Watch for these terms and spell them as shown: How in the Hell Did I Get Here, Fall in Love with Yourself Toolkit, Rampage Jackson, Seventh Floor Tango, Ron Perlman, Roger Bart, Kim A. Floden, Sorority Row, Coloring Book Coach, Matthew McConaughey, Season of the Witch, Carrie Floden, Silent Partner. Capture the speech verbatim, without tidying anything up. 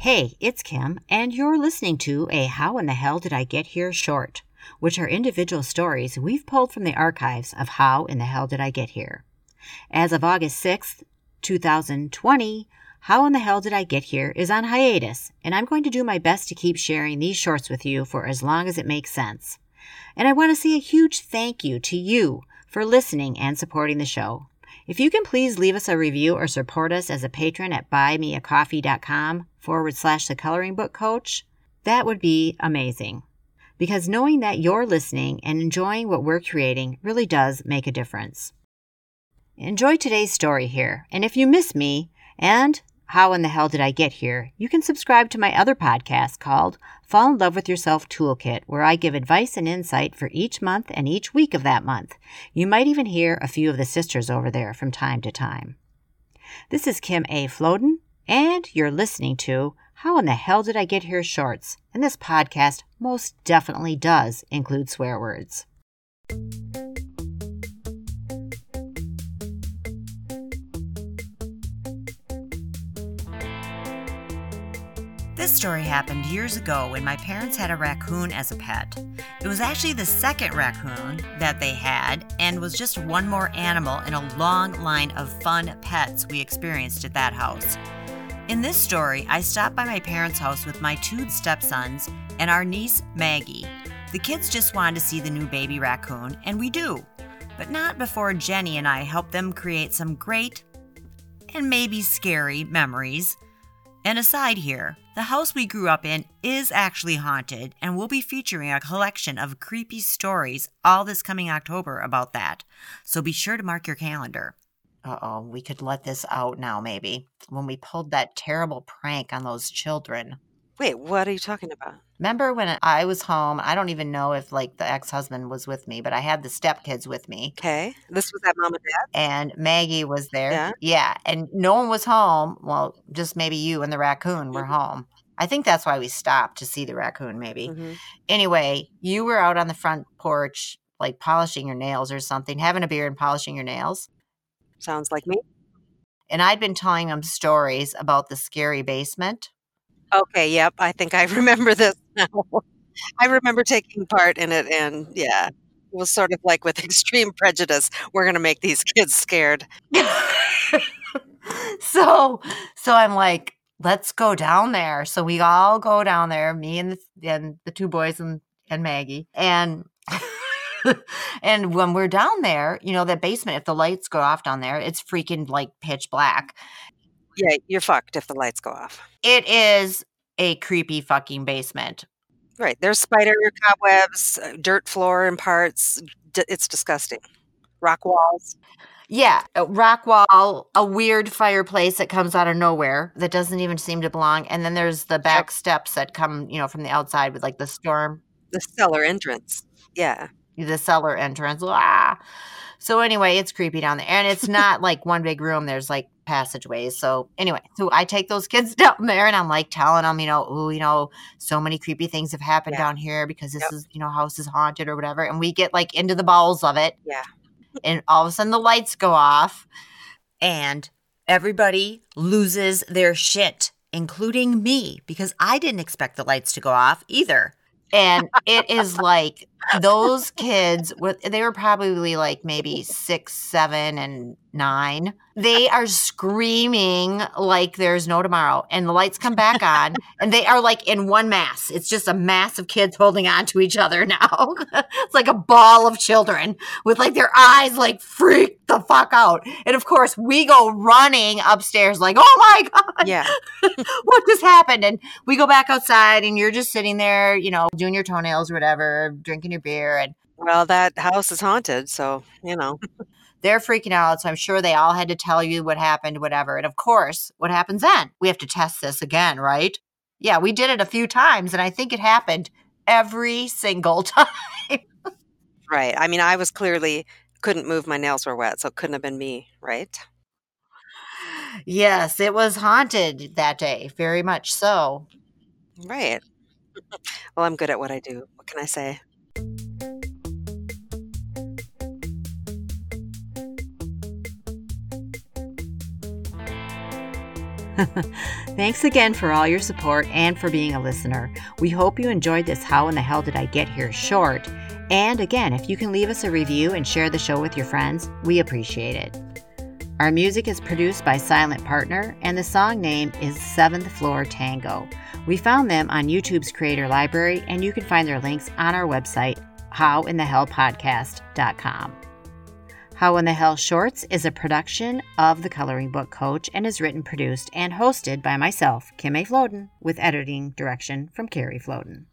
Hey, it's Kim, and you're listening to a How in the Hell Did I Get Here short, which are individual stories we've pulled from the archives of How in the Hell Did I Get Here. As of August sixth, two thousand twenty, How in the Hell Did I Get Here is on hiatus, and I'm going to do my best to keep sharing these shorts with you for as long as it makes sense. And I want to say a huge thank you to you for listening and supporting the show. If you can please leave us a review or support us as a patron at buy me a coffee dot com forward slash the Coloring Book Coach, that would be amazing. Because knowing that you're listening and enjoying what we're creating really does make a difference. Enjoy today's story here. And if you miss me and How in the Hell Did I Get Here, you can subscribe to my other podcast called Fall in Love with Yourself Toolkit, where I give advice and insight for each month and each week of that month. You might even hear a few of the sisters over there from time to time. This is Kim A. Floden, and you're listening to How in the Hell Did I Get Here shorts, and this podcast most definitely does include swear words. This story happened years ago when my parents had a raccoon as a pet. It was actually the second raccoon that they had and was just one more animal in a long line of fun pets we experienced at that house. In this story, I stopped by my parents' house with my two stepsons and our niece, Maggie. The kids just wanted to see the new baby raccoon, and we do, but not before Jenny and I helped them create some great and maybe scary memories. And aside here, the house we grew up in is actually haunted, and we'll be featuring a collection of creepy stories all this coming October about that. So be sure to mark your calendar. Uh-oh, we could let this out now maybe, when we pulled that terrible prank on those children. Wait, what are you talking about? Remember when I was home, I don't even know if like the ex-husband was with me, but I had the stepkids with me. Okay. This was at mom and dad? And Maggie was there. Yeah. Yeah. And no one was home. Well, just maybe you and the raccoon were mm-hmm. home. I think that's why we stopped to see the raccoon maybe. Mm-hmm. Anyway, you were out on the front porch like polishing your nails or something, having a beer and polishing your nails. Sounds like me. And I'd been telling them stories about the scary basement. Okay, yep. I think I remember this now. I remember taking part in it, and yeah, it was sort of like with extreme prejudice. We're going to make these kids scared. so, so I'm like, let's go down there. So we all go down there, me and the, and the two boys and, and Maggie. And and when we're down there, you know, that basement, if the lights go off down there, it's freaking like pitch black. Yeah, you're fucked if the lights go off. It is a creepy fucking basement. Right. There's spider cobwebs, dirt floor in parts. D- it's disgusting. Rock walls. Yeah. A rock wall, a weird fireplace that comes out of nowhere that doesn't even seem to belong. And then there's the back yep. steps that come, you know, from the outside with like the storm. The cellar entrance. Yeah. The cellar entrance. Ah. So anyway, it's creepy down there. And it's not like one big room. There's like passageways. So anyway, so I take those kids down there and I'm like telling them, you know, oh, you know, so many creepy things have happened yeah. down here because this yep. is, you know, house is haunted or whatever. And we get like into the bowels of it. Yeah. And all of a sudden the lights go off and everybody loses their shit, including me, because I didn't expect the lights to go off either. And it is like those kids, they were probably like maybe six, seven, and nine. They are screaming like there's no tomorrow. And the lights come back on and they are like in one mass. It's just a mass of kids holding on to each other now. It's like a ball of children with like their eyes like freak the fuck out. And of course we go running upstairs like, oh my God, yeah, what just happened? And we go back outside and you're just sitting there, you know, doing your toenails or whatever, drinking your beer. And well, that house is haunted. So, you know. They're freaking out, so I'm sure they all had to tell you what happened, whatever. And, of course, what happens then? We have to test this again, right? Yeah, we did it a few times, and I think it happened every single time. Right. I mean, I was clearly couldn't move. My nails were wet, so it couldn't have been me, right? Yes, it was haunted that day, very much so. Right. Well, I'm good at what I do. What can I say? Thanks again for all your support and for being a listener. We hope you enjoyed this How in the Hell Did I Get Here short. And again, if you can leave us a review and share the show with your friends, we appreciate it. Our music is produced by Silent Partner, and the song name is Seventh Floor Tango. We found them on YouTube's Creator Library, and you can find their links on our website, how in the hell podcast dot com. How in the Hell Shorts is a production of the Coloring Book Coach and is written, produced, and hosted by myself, Kim A. Floden, with editing direction from Carrie Floden.